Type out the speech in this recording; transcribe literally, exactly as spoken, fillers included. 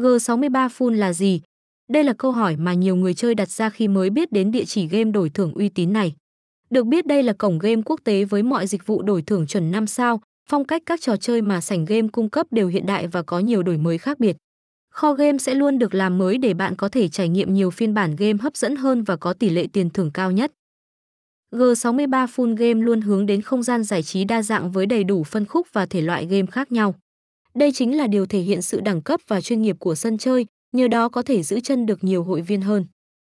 G sáu ba Full là gì? Đây là câu hỏi mà nhiều người chơi đặt ra khi mới biết đến địa chỉ game đổi thưởng uy tín này. Được biết đây là cổng game quốc tế với mọi dịch vụ đổi thưởng chuẩn năm sao, phong cách các trò chơi mà sảnh game cung cấp đều hiện đại và có nhiều đổi mới khác biệt. Kho game sẽ luôn được làm mới để bạn có thể trải nghiệm nhiều phiên bản game hấp dẫn hơn và có tỷ lệ tiền thưởng cao nhất. G sáu ba Full Game luôn hướng đến không gian giải trí đa dạng với đầy đủ phân khúc và thể loại game khác nhau. Đây chính là điều thể hiện sự đẳng cấp và chuyên nghiệp của sân chơi, nhờ đó có thể giữ chân được nhiều hội viên hơn.